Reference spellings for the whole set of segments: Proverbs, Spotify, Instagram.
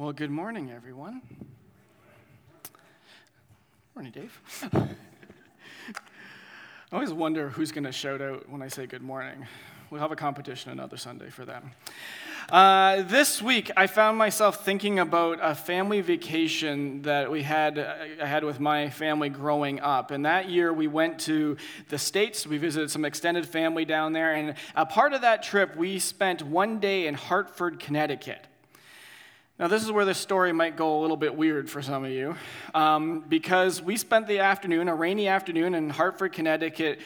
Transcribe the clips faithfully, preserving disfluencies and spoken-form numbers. Well, good morning, everyone. Morning, Dave. I always wonder who's going to shout out when I say good morning. We'll have a competition another Sunday for that. Uh, this week, I found myself thinking about a family vacation that we had, I had with my family growing up. And that year, we went to the States. We visited some extended family down there. And a part of that trip, we spent one day in Hartford, Connecticut. Now, this is where this story might go a little bit weird for some of you, um, because we spent the afternoon, a rainy afternoon in Hartford, Connecticut,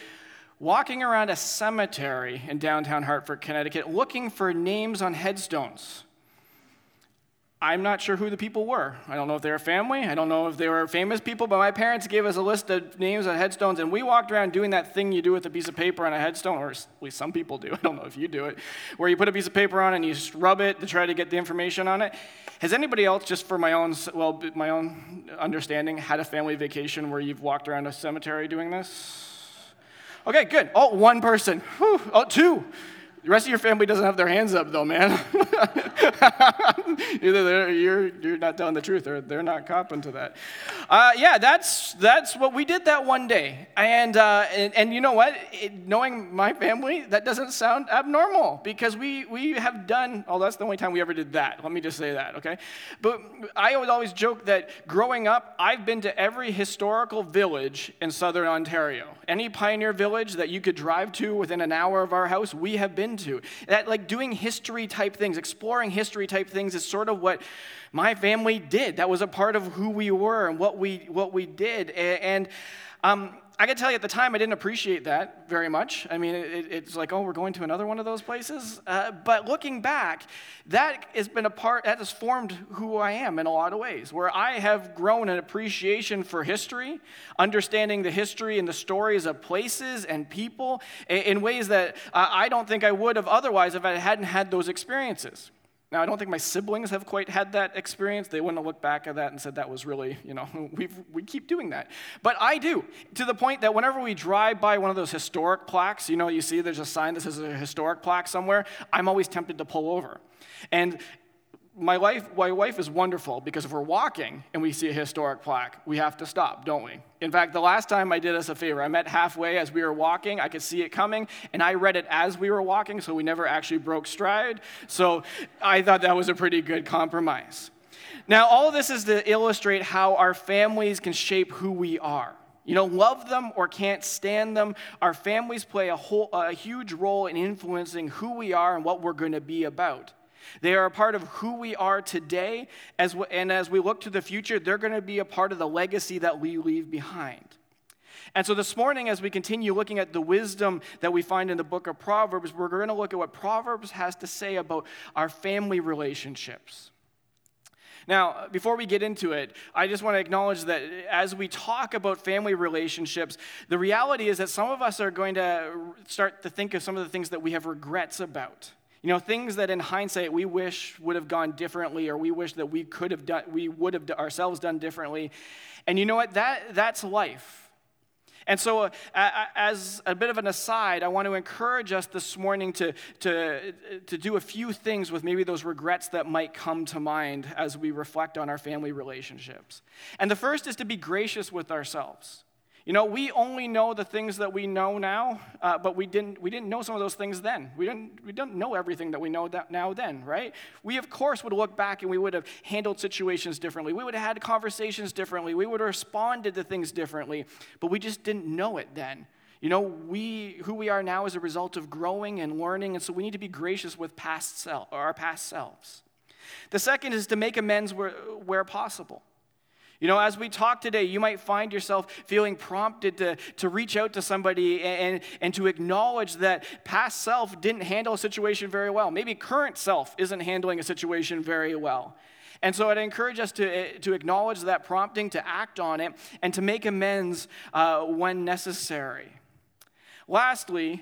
walking around a cemetery in downtown Hartford, Connecticut, looking for names on headstones. I'm not sure who the people were. I don't know if they were family. I don't know if they were famous people, but my parents gave us a list of names on headstones, and we walked around doing that thing you do with a piece of paper on a headstone, or at least some people do. I don't know if you do it, where you put a piece of paper on and you rub it to try to get the information on it. Has anybody else, just for my own well, my own understanding, had a family vacation where you've walked around a cemetery doing this? Okay, good. Oh, one person. Whew. Oh, two. The rest of your family doesn't have their hands up, though, man. Either you're, you're not telling the truth, or they're not copping to that. Uh, yeah, that's that's what we did that one day. And uh, and, and you know what? It, knowing my family, that doesn't sound abnormal, because we, we have done, oh, that's the only time we ever did that. Let me just say that, okay? But I would always joke that growing up, I've been to every historical village in southern Ontario. Any pioneer village that you could drive to within an hour of our house, we have been to. That, like, doing history type things, exploring history type things is sort of what my family did. That was a part of who we were and what we what we did. And um, I can tell you, at the time, I didn't appreciate that very much. I mean, it, it's like, oh, we're going to another one of those places. Uh, but looking back, that has been a part that has formed who I am in a lot of ways, where I have grown an appreciation for history, understanding the history and the stories of places and people in ways that I don't think I would have otherwise if I hadn't had those experiences. Now, I don't think my siblings have quite had that experience. They wouldn't have looked back at that and said that was really, you know, we we keep doing that. But I do, to the point that whenever we drive by one of those historic plaques, you know, you see there's a sign that says a historic plaque somewhere, I'm always tempted to pull over. And my wife, my wife is wonderful, because if we're walking and we see a historic plaque, we have to stop, don't we? In fact, the last time I did us a favor, I met halfway as we were walking. I could see it coming, and I read it as we were walking, so we never actually broke stride. So I thought that was a pretty good compromise. Now, all of this is to illustrate how our families can shape who we are. You know, love them or can't stand them, our families play a whole, a huge role in influencing who we are and what we're going to be about. They are a part of who we are today, as we, and as we look to the future, they're going to be a part of the legacy that we leave behind. And so this morning, as we continue looking at the wisdom that we find in the book of Proverbs, we're going to look at what Proverbs has to say about our family relationships. Now, before we get into it, I just want to acknowledge that as we talk about family relationships, the reality is that some of us are going to start to think of some of the things that we have regrets about. You know, things that in hindsight we wish would have gone differently, or we wish that we could have done, we would have ourselves done differently. And you know what? That that's life. And so, uh, as a bit of an aside, I want to encourage us this morning to to to do a few things with maybe those regrets that might come to mind as we reflect on our family relationships. And the first is to be gracious with ourselves. You know, we only know the things that we know now, uh, but we didn't we didn't know some of those things then. We didn't we don't know everything that we know that now then, right? We, of course, would look back and we would have handled situations differently. We would have had conversations differently. We would have responded to things differently, but we just didn't know it then. You know, we who we are now is a result of growing and learning, and so we need to be gracious with past self, or our past selves. The second is to make amends where, where possible. You know, as we talk today, you might find yourself feeling prompted to, to reach out to somebody and, and to acknowledge that past self didn't handle a situation very well. Maybe current self isn't handling a situation very well. And so I'd encourage us to, to acknowledge that prompting, to act on it, and to make amends uh, when necessary. Lastly,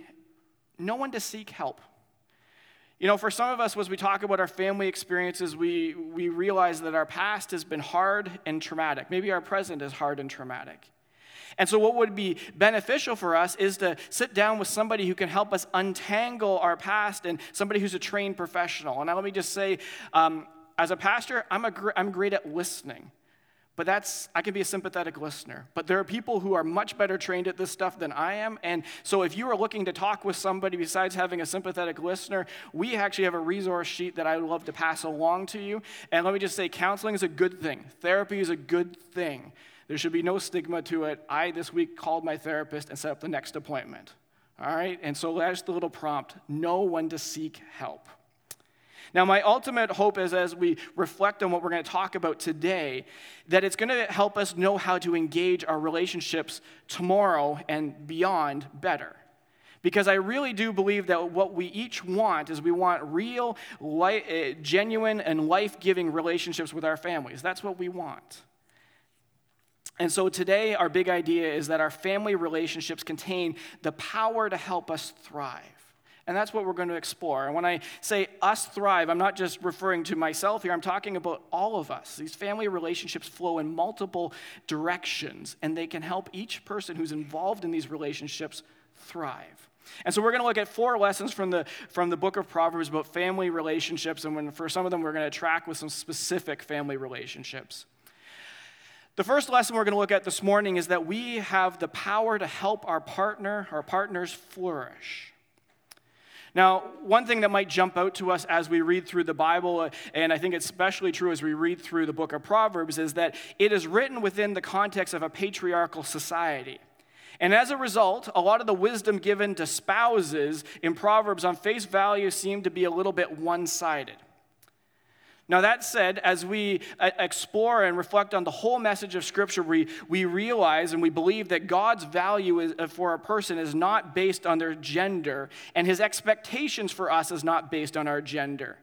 know when to seek help. You know, for some of us, as we talk about our family experiences, we, we realize that our past has been hard and traumatic. Maybe our present is hard and traumatic. And so what would be beneficial for us is to sit down with somebody who can help us untangle our past, and somebody who's a trained professional. And now let me just say, um, As a pastor, I'm, a gr- I'm great at listening, but that's, I can be a sympathetic listener. But there are people who are much better trained at this stuff than I am, and so if you are looking to talk with somebody besides having a sympathetic listener, we actually have a resource sheet that I would love to pass along to you. And let me just say, counseling is a good thing. Therapy is a good thing. There should be no stigma to it. I, this week, called my therapist and set up the next appointment. All right? And so that's the little prompt. Know when to seek help. Now, my ultimate hope is, as we reflect on what we're going to talk about today, that it's going to help us know how to engage our relationships tomorrow and beyond better. Because I really do believe that what we each want is we want real, li- genuine, and life-giving relationships with our families. That's what we want. And so today, our big idea is that our family relationships contain the power to help us thrive. And that's what we're going to explore. And when I say us thrive, I'm not just referring to myself here. I'm talking about all of us. These family relationships flow in multiple directions, and they can help each person who's involved in these relationships thrive. And so we're going to look at four lessons from the from the book of Proverbs about family relationships, and when, for some of them, we're going to track with some specific family relationships. The first lesson we're going to look at this morning is that we have the power to help our partner, our partners flourish. Now, one thing that might jump out to us as we read through the Bible, and I think it's especially true as we read through the book of Proverbs, is that it is written within the context of a patriarchal society. And as a result, a lot of the wisdom given to spouses in Proverbs on face value seemed to be a little bit one-sided. Now, that said, as we explore and reflect on the whole message of Scripture, we, we realize and we believe that God's value is, for a person is not based on their gender, and his expectations for us is not based on our gender.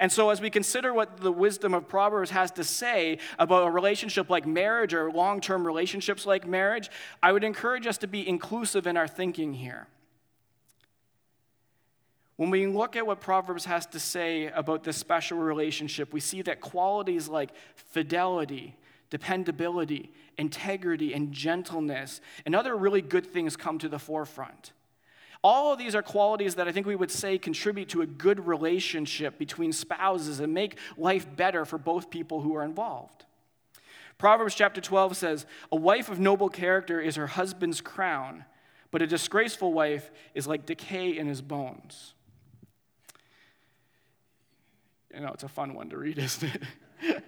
And so as we consider what the wisdom of Proverbs has to say about a relationship like marriage or long-term relationships like marriage, I would encourage us to be inclusive in our thinking here. When we look at what Proverbs has to say about this special relationship, we see that qualities like fidelity, dependability, integrity, and gentleness, and other really good things come to the forefront. All of these are qualities that I think we would say contribute to a good relationship between spouses and make life better for both people who are involved. Proverbs chapter twelve says, "A wife of noble character is her husband's crown, but a disgraceful wife is like decay in his bones." You know, it's a fun one to read, isn't it?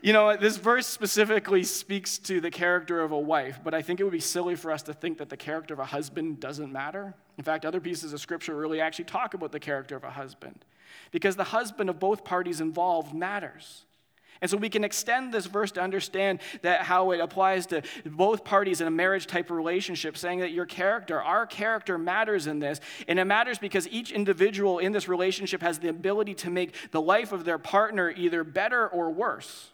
You know, this verse specifically speaks to the character of a wife, but I think it would be silly for us to think that the character of a husband doesn't matter. In fact, other pieces of Scripture really actually talk about the character of a husband, because the husband of both parties involved matters. And so we can extend this verse to understand that how it applies to both parties in a marriage-type relationship, saying that your character, our character matters in this, and it matters because each individual in this relationship has the ability to make the life of their partner either better or worse.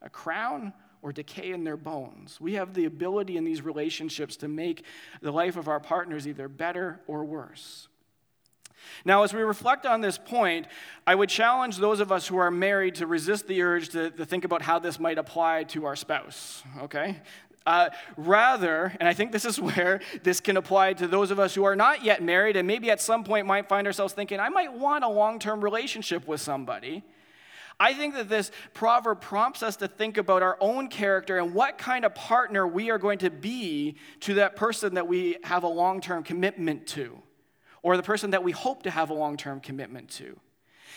A crown or decay in their bones. We have the ability in these relationships to make the life of our partners either better or worse. Now, as we reflect on this point, I would challenge those of us who are married to resist the urge to, to think about how this might apply to our spouse, okay? Uh, rather, and I think this is where this can apply to those of us who are not yet married and maybe at some point might find ourselves thinking, I might want a long-term relationship with somebody. I think that this proverb prompts us to think about our own character and what kind of partner we are going to be to that person that we have a long-term commitment to, or the person that we hope to have a long-term commitment to.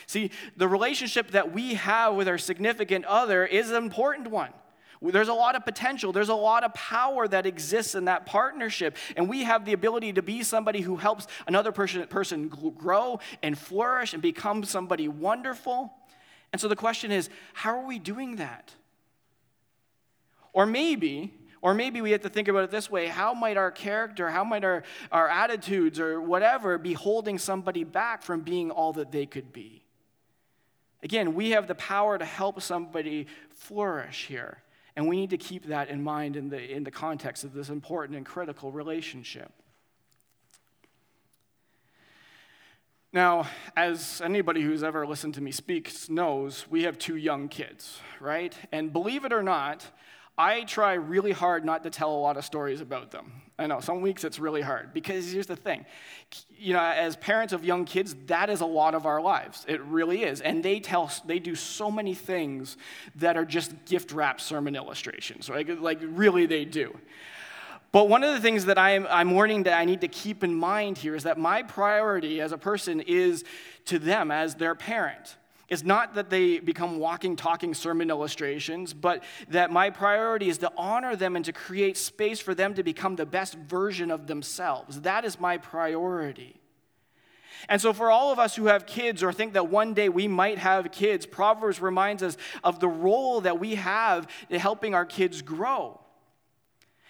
See, the relationship that we have with our significant other is an important one. There's a lot of potential. There's a lot of power that exists in that partnership, and we have the ability to be somebody who helps another person, person grow and flourish and become somebody wonderful. And so the question is, how are we doing that? Or maybe... Or maybe we have to think about it this way. How might our character, how might our, our attitudes or whatever be holding somebody back from being all that they could be? Again, we have the power to help somebody flourish here. And we need to keep that in mind in the, in the context of this important and critical relationship. Now, as anybody who's ever listened to me speak knows, we have two young kids, right? And believe it or not, I try really hard not to tell a lot of stories about them. I know, some weeks it's really hard, because here's the thing. You know, as parents of young kids, that is a lot of our lives. It really is. And they tell, they do so many things that are just gift-wrapped sermon illustrations, right? Like, really, they do. But one of the things that I'm, I'm warning that I need to keep in mind here is that my priority as a person is to them as their parent. It's not that they become walking, talking sermon illustrations, but that my priority is to honor them and to create space for them to become the best version of themselves. That is my priority. And so for all of us who have kids or think that one day we might have kids, Proverbs reminds us of the role that we have in helping our kids grow.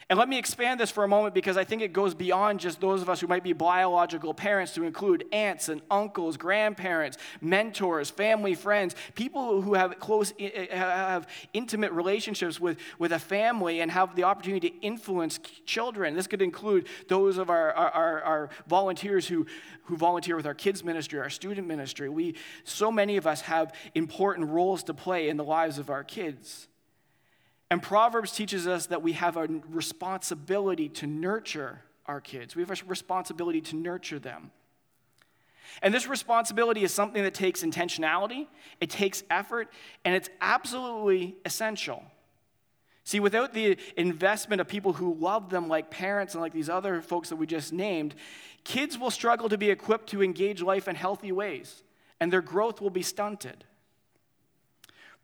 And let me expand this for a moment, because I think it goes beyond just those of us who might be biological parents to include aunts and uncles, grandparents, mentors, family, friends, people who have close, have intimate relationships with, with a family and have the opportunity to influence children. This could include those of our, our, our volunteers who, who volunteer with our kids ministry, our student ministry. We, so many of us have important roles to play in the lives of our kids. And Proverbs teaches us that we have a responsibility to nurture our kids. We have a responsibility to nurture them. And this responsibility is something that takes intentionality, it takes effort, and it's absolutely essential. See, without the investment of people who love them like parents and like these other folks that we just named, kids will struggle to be equipped to engage life in healthy ways, and their growth will be stunted.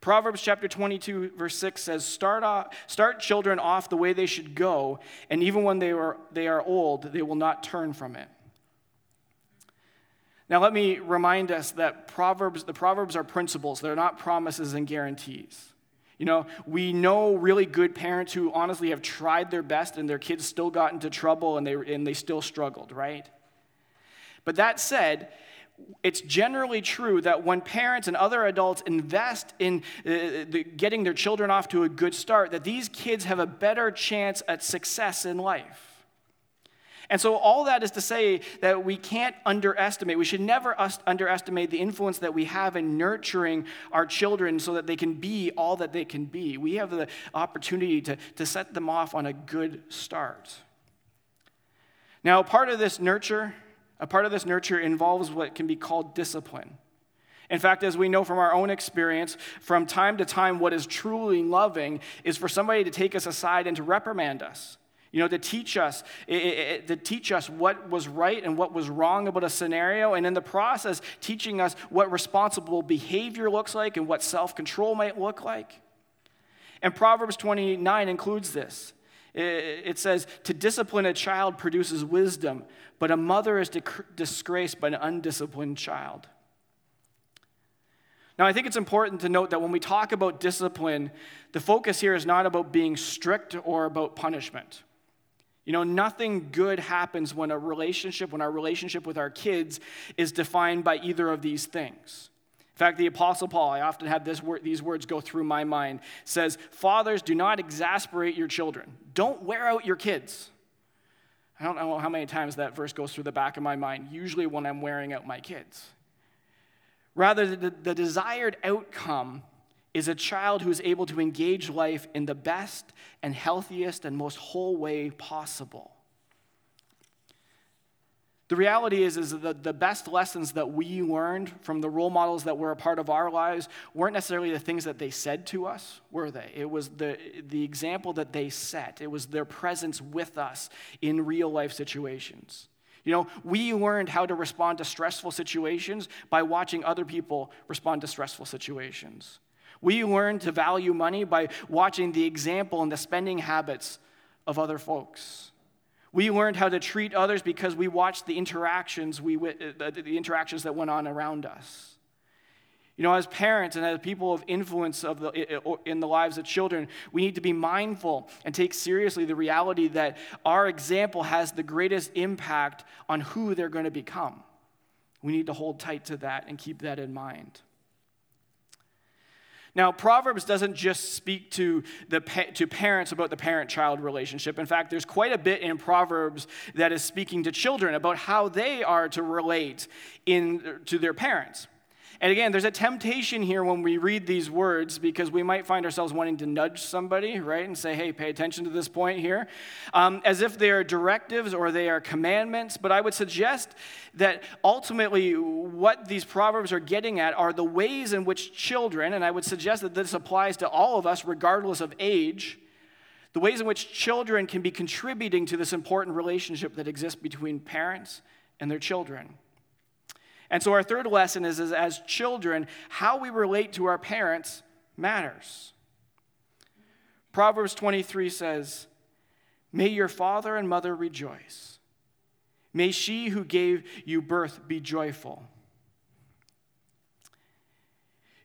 Proverbs chapter twenty-two, verse six says, Start off, start children off the way they should go, and even when they are, they are old, they will not turn from it. Now let me remind us that Proverbs, the Proverbs are principles. They're not promises and guarantees. You know, we know really good parents who honestly have tried their best, and their kids still got into trouble, and they, and they still struggled, right? But that said, it's generally true that when parents and other adults invest in uh, the, getting their children off to a good start, that these kids have a better chance at success in life. And so all that is to say that we can't underestimate, we should never us- underestimate the influence that we have in nurturing our children so that they can be all that they can be. We have the opportunity to, to set them off on a good start. Now, part of this nurture... A part of this nurture involves what can be called discipline. In fact, as we know from our own experience, from time to time, what is truly loving is for somebody to take us aside and to reprimand us, you know, to teach us, to teach us what was right and what was wrong about a scenario, and in the process, teaching us what responsible behavior looks like and what self-control might look like. And Proverbs twenty-nine includes this. It says, to discipline a child produces wisdom, but a mother is disgraced by an undisciplined child. Now, I think it's important to note that when we talk about discipline, the focus here is not about being strict or about punishment. You know, nothing good happens when a relationship, when our relationship with our kids is defined by either of these things. In fact, the Apostle Paul, I often have this word, these words go through my mind, says, fathers, do not exasperate your children. Don't wear out your kids. I don't know how many times that verse goes through the back of my mind, usually when I'm wearing out my kids. Rather, the, the desired outcome is a child who is able to engage life in the best and healthiest and most whole way possible. The reality is, is that the best lessons that we learned from the role models that were a part of our lives weren't necessarily the things that they said to us, were they? It was the, the example that they set. It was their presence with us in real-life situations. You know, we learned how to respond to stressful situations by watching other people respond to stressful situations. We learned to value money by watching the example and the spending habits of other folks. We learned how to treat others because we watched the interactions we the interactions that went on around us. You know, as parents and as people of influence of the, in the lives of children, we need to be mindful and take seriously the reality that our example has the greatest impact on who they're going to become. We need to hold tight to that and keep that in mind. Now, Proverbs doesn't just speak to the pa- to parents about the parent-child relationship. In fact, there's quite a bit in Proverbs that is speaking to children about how they are to relate in to their parents. And again, there's a temptation here when we read these words, because we might find ourselves wanting to nudge somebody, right, and say, hey, pay attention to this point here, um, as if they are directives or they are commandments. But I would suggest that ultimately what these Proverbs are getting at are the ways in which children, and I would suggest that this applies to all of us regardless of age, the ways in which children can be contributing to this important relationship that exists between parents and their children. And so our third lesson is, is as children, how we relate to our parents matters. Proverbs twenty-three says, "May your father and mother rejoice. May she who gave you birth be joyful."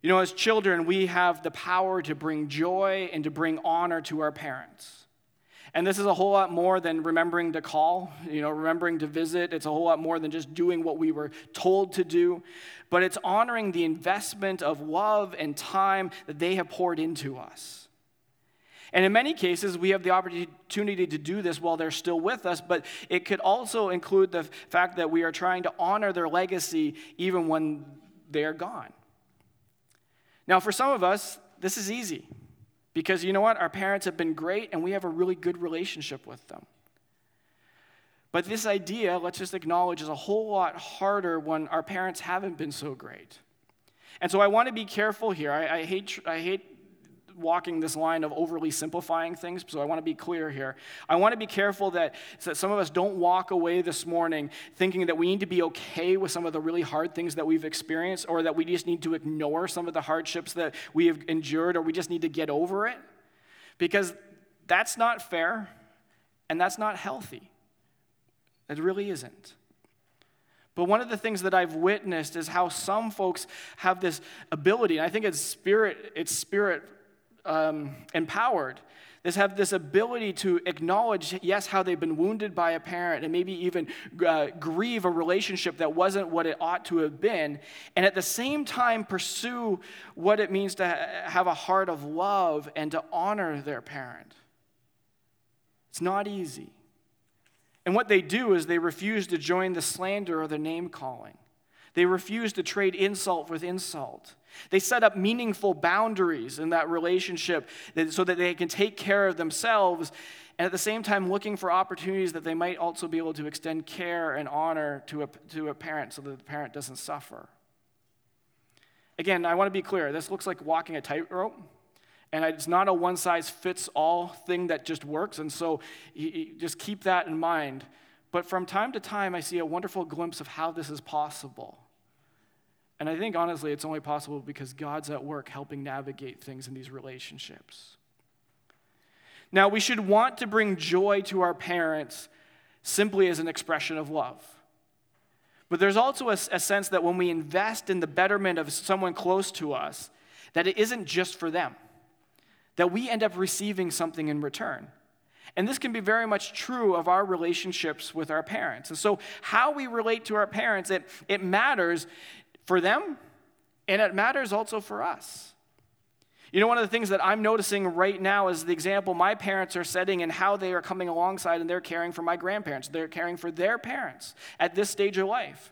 You know, as children, we have the power to bring joy and to bring honor to our parents. And this is a whole lot more than remembering to call, you know, remembering to visit. It's a whole lot more than just doing what we were told to do. But it's honoring the investment of love and time that they have poured into us. And in many cases, we have the opportunity to do this while they're still with us, but it could also include the fact that we are trying to honor their legacy even when they are gone. Now, for some of us, this is easy because, you know what, our parents have been great and we have a really good relationship with them. But this idea, let's just acknowledge, is a whole lot harder when our parents haven't been so great. And so I want to be careful here. I, I hate I hate walking this line of overly simplifying things, so I want to be clear here. I want to be careful that, so that some of us don't walk away this morning thinking that we need to be okay with some of the really hard things that we've experienced, or that we just need to ignore some of the hardships that we have endured, or we just need to get over it, because that's not fair, and that's not healthy. It really isn't. But one of the things that I've witnessed is how some folks have this ability, and I think it's spirit, it's spirit Um, empowered. They have this ability to acknowledge, yes, how they've been wounded by a parent and maybe even uh, grieve a relationship that wasn't what it ought to have been, and at the same time pursue what it means to ha- have a heart of love and to honor their parent. It's not easy. And what they do is they refuse to join the slander or the name-calling. They refuse to trade insult with insult. They set up meaningful boundaries in that relationship so that they can take care of themselves, and at the same time looking for opportunities that they might also be able to extend care and honor to a, to a parent so that the parent doesn't suffer. Again, I want to be clear. This looks like walking a tightrope, and it's not a one-size-fits-all thing that just works, and so you, you just keep that in mind. But from time to time, I see a wonderful glimpse of how this is possible. And I think, honestly, it's only possible because God's at work helping navigate things in these relationships. Now, we should want to bring joy to our parents simply as an expression of love. But there's also a, a sense that when we invest in the betterment of someone close to us, that it isn't just for them, that we end up receiving something in return. And this can be very much true of our relationships with our parents. And so how we relate to our parents, it, it matters for them, and it matters also for us. You know, one of the things that I'm noticing right now is the example my parents are setting and how they are coming alongside and they're caring for my grandparents. They're caring for their parents at this stage of life.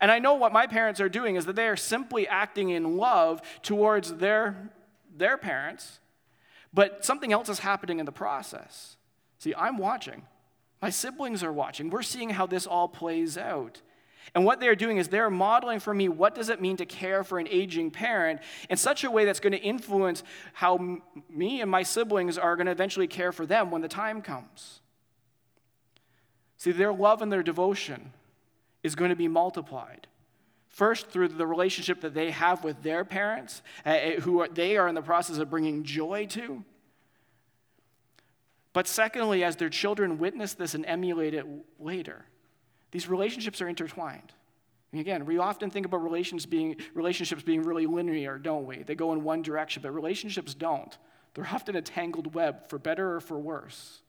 And I know what my parents are doing is that they are simply acting in love towards their, their parents, but something else is happening in the process. See, I'm watching. My siblings are watching. We're seeing how this all plays out. And what they're doing is they're modeling for me what does it mean to care for an aging parent in such a way that's going to influence how m- me and my siblings are going to eventually care for them when the time comes. See, their love and their devotion is going to be multiplied. First, through the relationship that they have with their parents, uh, who are, they are in the process of bringing joy to. But secondly, as their children witness this and emulate it later, these relationships are intertwined. And again, we often think about relations being, relationships being really linear, don't we? They go in one direction, but relationships don't. They're often a tangled web, for better or for worse.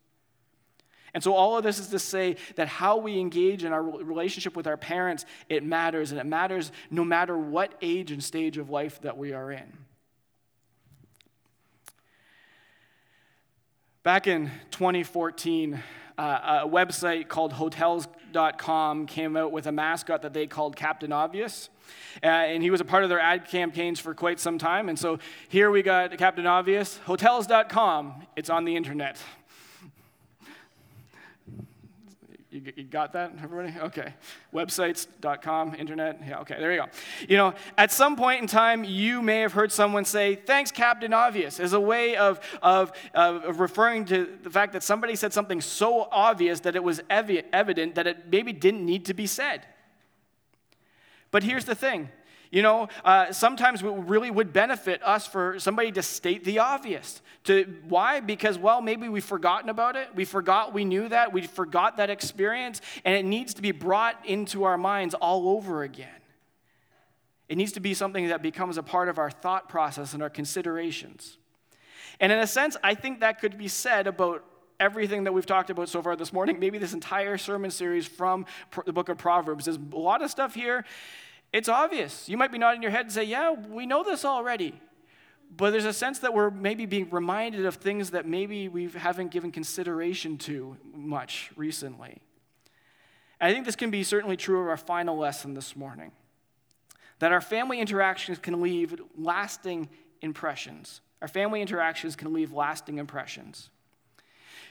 And so all of this is to say that how we engage in our relationship with our parents, it matters, and it matters no matter what age and stage of life that we are in. Back in twenty fourteen, uh, a website called hotels dot com came out with a mascot that they called Captain Obvious. Uh, and he was a part of their ad campaigns for quite some time. And so here we got Captain Obvious, hotels dot com, it's on the internet. You, you got that, everybody? Okay. Websites dot com, internet. Yeah, okay, there you go. You know, at some point in time, you may have heard someone say, thanks, Captain Obvious, as a way of, of, of referring to the fact that somebody said something so obvious that it was evi- evident that it maybe didn't need to be said. But here's the thing. You know, uh, sometimes it really would benefit us for somebody to state the obvious. To why? Because, well, maybe we've forgotten about it. We forgot we knew that. We forgot that experience. And it needs to be brought into our minds all over again. It needs to be something that becomes a part of our thought process and our considerations. And in a sense, I think that could be said about everything that we've talked about so far this morning. Maybe this entire sermon series from the book of Proverbs. There's a lot of stuff here. It's obvious. You might be nodding your head and say, yeah, we know this already. But there's a sense that we're maybe being reminded of things that maybe we haven't given consideration to much recently. And I think this can be certainly true of our final lesson this morning, that our family interactions can leave lasting impressions. Our family interactions can leave lasting impressions.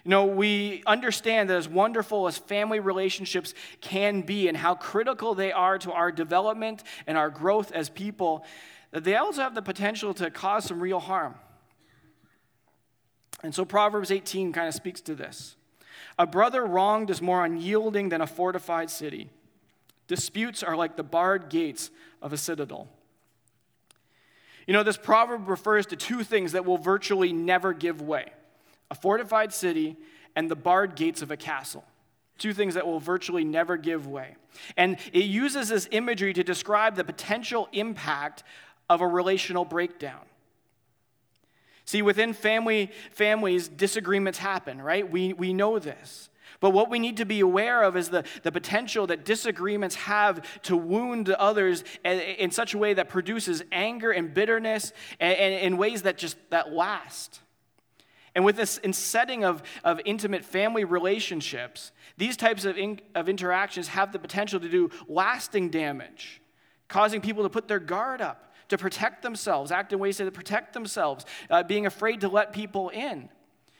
You know, we understand that as wonderful as family relationships can be and how critical they are to our development and our growth as people, that they also have the potential to cause some real harm. And so Proverbs eighteen kind of speaks to this. A brother wronged is more unyielding than a fortified city. Disputes are like the barred gates of a citadel. You know, this proverb refers to two things that will virtually never give way. A fortified city, and the barred gates of a castle. Two things that will virtually never give way. And it uses this imagery to describe the potential impact of a relational breakdown. See, within family families, disagreements happen, right? We, we know this. But what we need to be aware of is the, the potential that disagreements have to wound others in, in such a way that produces anger and bitterness and, and in ways that just that last. And with this in setting of, of intimate family relationships, these types of, in, of interactions have the potential to do lasting damage, causing people to put their guard up, to protect themselves, act in ways to protect themselves, uh, being afraid to let people in.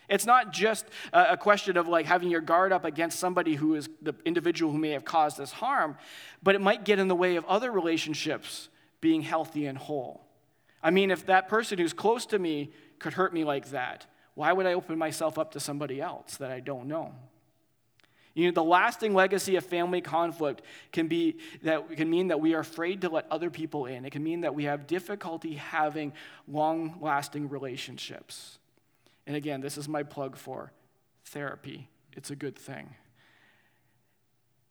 It's not just a, a question of like having your guard up against somebody who is the individual who may have caused this harm, but it might get in the way of other relationships being healthy and whole. I mean, if that person who's close to me could hurt me like that, why would I open myself up to somebody else that I don't know? You know, the lasting legacy of family conflict can be that can mean that we are afraid to let other people in. It can mean that we have difficulty having long-lasting relationships. And again, this is my plug for therapy. It's a good thing.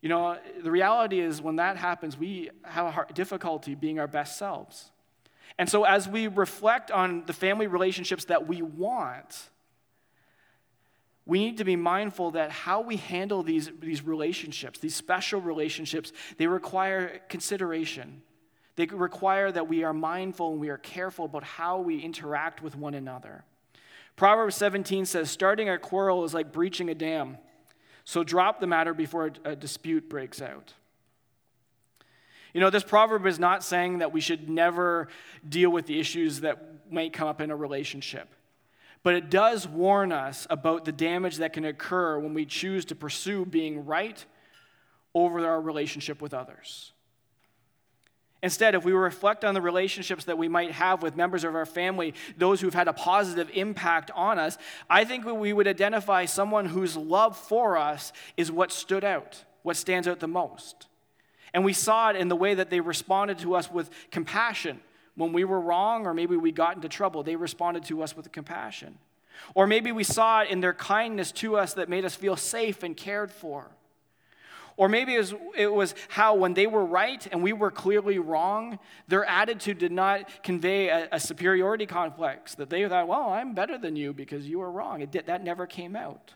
You know, the reality is when that happens, we have difficulty being our best selves. And so as we reflect on the family relationships that we want, we need to be mindful that how we handle these, these relationships, these special relationships, they require consideration. They require that we are mindful and we are careful about how we interact with one another. Proverbs seventeen says, starting a quarrel is like breaching a dam, so drop the matter before a, a dispute breaks out. You know, this proverb is not saying that we should never deal with the issues that might come up in a relationship. But it does warn us about the damage that can occur when we choose to pursue being right over our relationship with others. Instead, if we reflect on the relationships that we might have with members of our family, those who've had a positive impact on us, I think we would identify someone whose love for us is what stood out, what stands out the most. And we saw it in the way that they responded to us with compassion. When we were wrong or maybe we got into trouble, they responded to us with compassion. Or maybe we saw it in their kindness to us that made us feel safe and cared for. Or maybe it was, it was how when they were right and we were clearly wrong, their attitude did not convey a, a superiority complex, that they thought, well, I'm better than you because you were wrong. It did, that never came out.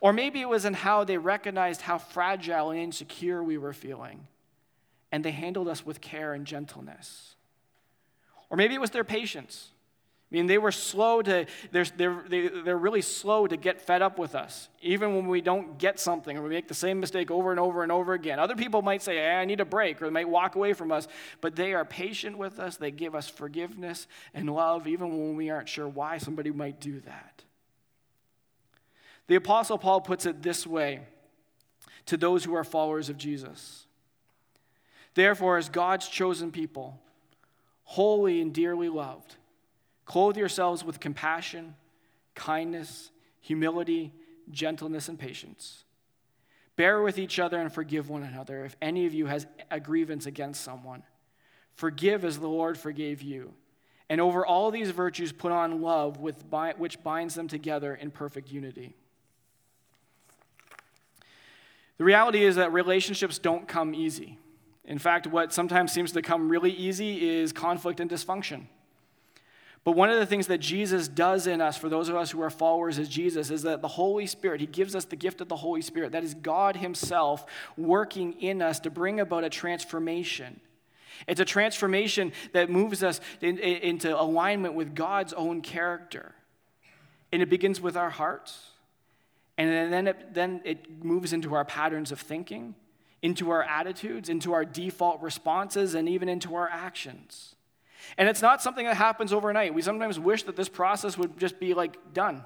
Or maybe it was in how they recognized how fragile and insecure we were feeling, and they handled us with care and gentleness. Or maybe it was their patience. I mean, they were slow to, they're, they're, they're really slow to get fed up with us, even when we don't get something or we make the same mistake over and over and over again. Other people might say, hey, I need a break, or they might walk away from us, but they are patient with us. They give us forgiveness and love, even when we aren't sure why somebody might do that. The Apostle Paul puts it this way to those who are followers of Jesus. Therefore, as God's chosen people, holy and dearly loved, clothe yourselves with compassion, kindness, humility, gentleness, and patience. Bear with each other and forgive one another if any of you has a grievance against someone. Forgive as the Lord forgave you. And over all these virtues put on love, which binds them together in perfect unity. The reality is that relationships don't come easy. In fact, what sometimes seems to come really easy is conflict and dysfunction. But one of the things that Jesus does in us, for those of us who are followers of Jesus, is that the Holy Spirit, he gives us the gift of the Holy Spirit. That is God himself working in us to bring about a transformation. It's a transformation that moves us in, in, into alignment with God's own character. And it begins with our hearts. And then it, then it moves into our patterns of thinking, into our attitudes, into our default responses, and even into our actions. And it's not something that happens overnight. We sometimes wish that this process would just be, like, done.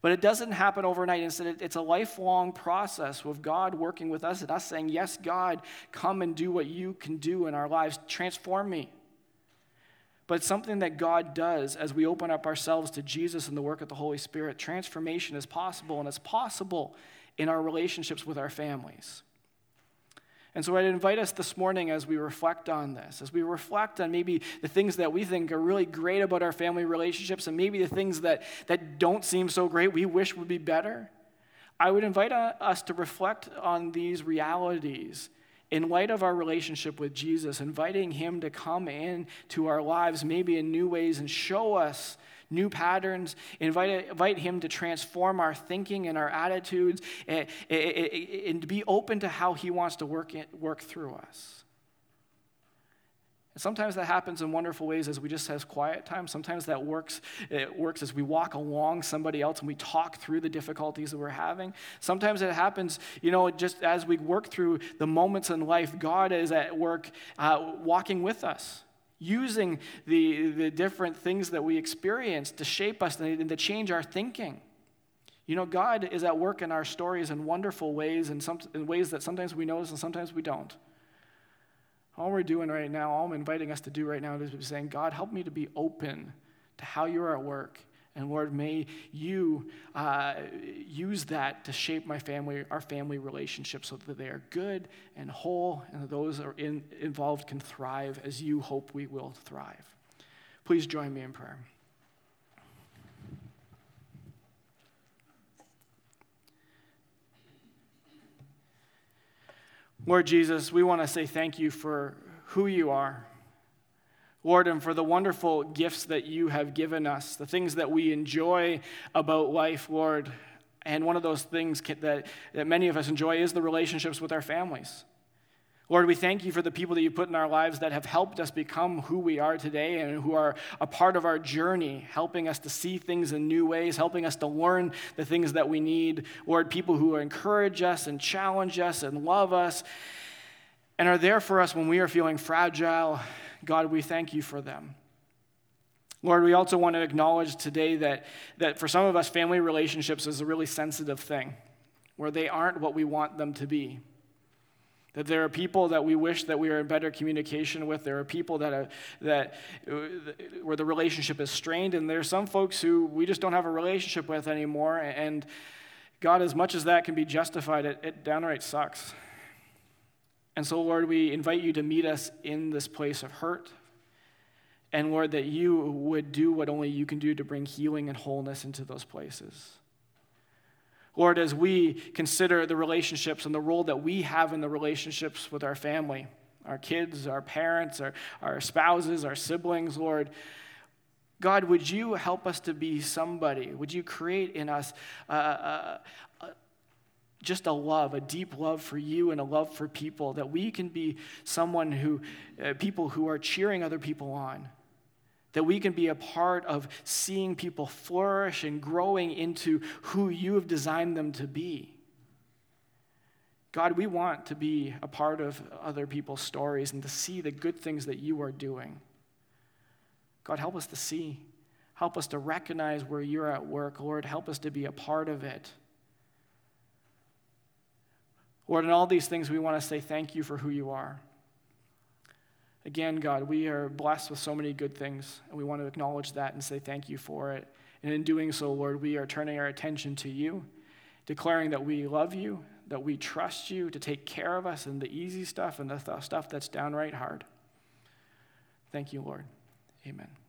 But it doesn't happen overnight. Instead, it's a lifelong process with God working with us and us saying, yes, God, come and do what you can do in our lives. Transform me. But it's something that God does as we open up ourselves to Jesus and the work of the Holy Spirit. Transformation is possible, and it's possible in our relationships with our families. And so I'd invite us this morning as we reflect on this, as we reflect on maybe the things that we think are really great about our family relationships and maybe the things that, that don't seem so great, we wish would be better. I would invite us to reflect on these realities in light of our relationship with Jesus, inviting him to come in to our lives maybe in new ways and show us new patterns, invite, invite him to transform our thinking and our attitudes, and, and to be open to how he wants to work, in, work through us. And sometimes that happens in wonderful ways as we just have quiet time. Sometimes that works, it works as we walk along somebody else and we talk through the difficulties that we're having. Sometimes it happens, you know, just as we work through the moments in life, God is at work uh, walking with us, using the, the different things that we experience to shape us and to change our thinking. You know, God is at work in our stories in wonderful ways, and some, in ways that sometimes we notice and sometimes we don't. All we're doing right now, all I'm inviting us to do right now is to be saying, God, help me to be open to how you are at work. And Lord, may you uh, use that to shape my family, our family relationships so that they are good and whole and that those are in, involved can thrive as you hope we will thrive. Please join me in prayer. Lord Jesus, we want to say thank you for who you are. Lord, and for the wonderful gifts that you have given us, the things that we enjoy about life, Lord. And one of those things that, that many of us enjoy is the relationships with our families. Lord, we thank you for the people that you put in our lives that have helped us become who we are today and who are a part of our journey, helping us to see things in new ways, helping us to learn the things that we need. Lord, people who encourage us and challenge us and love us and are there for us when we are feeling fragile. God, we thank you for them. Lord, we also want to acknowledge today that, that for some of us, family relationships is a really sensitive thing, where they aren't what we want them to be. That there are people that we wish that we were in better communication with. There are people that are, that where the relationship is strained, and there are some folks who we just don't have a relationship with anymore. And God, as much as that can be justified, it, it downright sucks. And so, Lord, we invite you to meet us in this place of hurt. And, Lord, that you would do what only you can do to bring healing and wholeness into those places. Lord, as we consider the relationships and the role that we have in the relationships with our family, our kids, our parents, our, our spouses, our siblings, Lord, God, would you help us to be somebody? Would you create in us a... a, a just a love, a deep love for you and a love for people, that we can be someone who, uh, people who are cheering other people on, that we can be a part of seeing people flourish and growing into who you have designed them to be. God, we want to be a part of other people's stories and to see the good things that you are doing. God, help us to see. Help us to recognize where you're at work. Lord, help us to be a part of it. Lord, in all these things, we want to say thank you for who you are. Again, God, we are blessed with so many good things, and we want to acknowledge that and say thank you for it. And in doing so, Lord, we are turning our attention to you, declaring that we love you, that we trust you to take care of us and the easy stuff and the th- stuff that's downright hard. Thank you, Lord. Amen.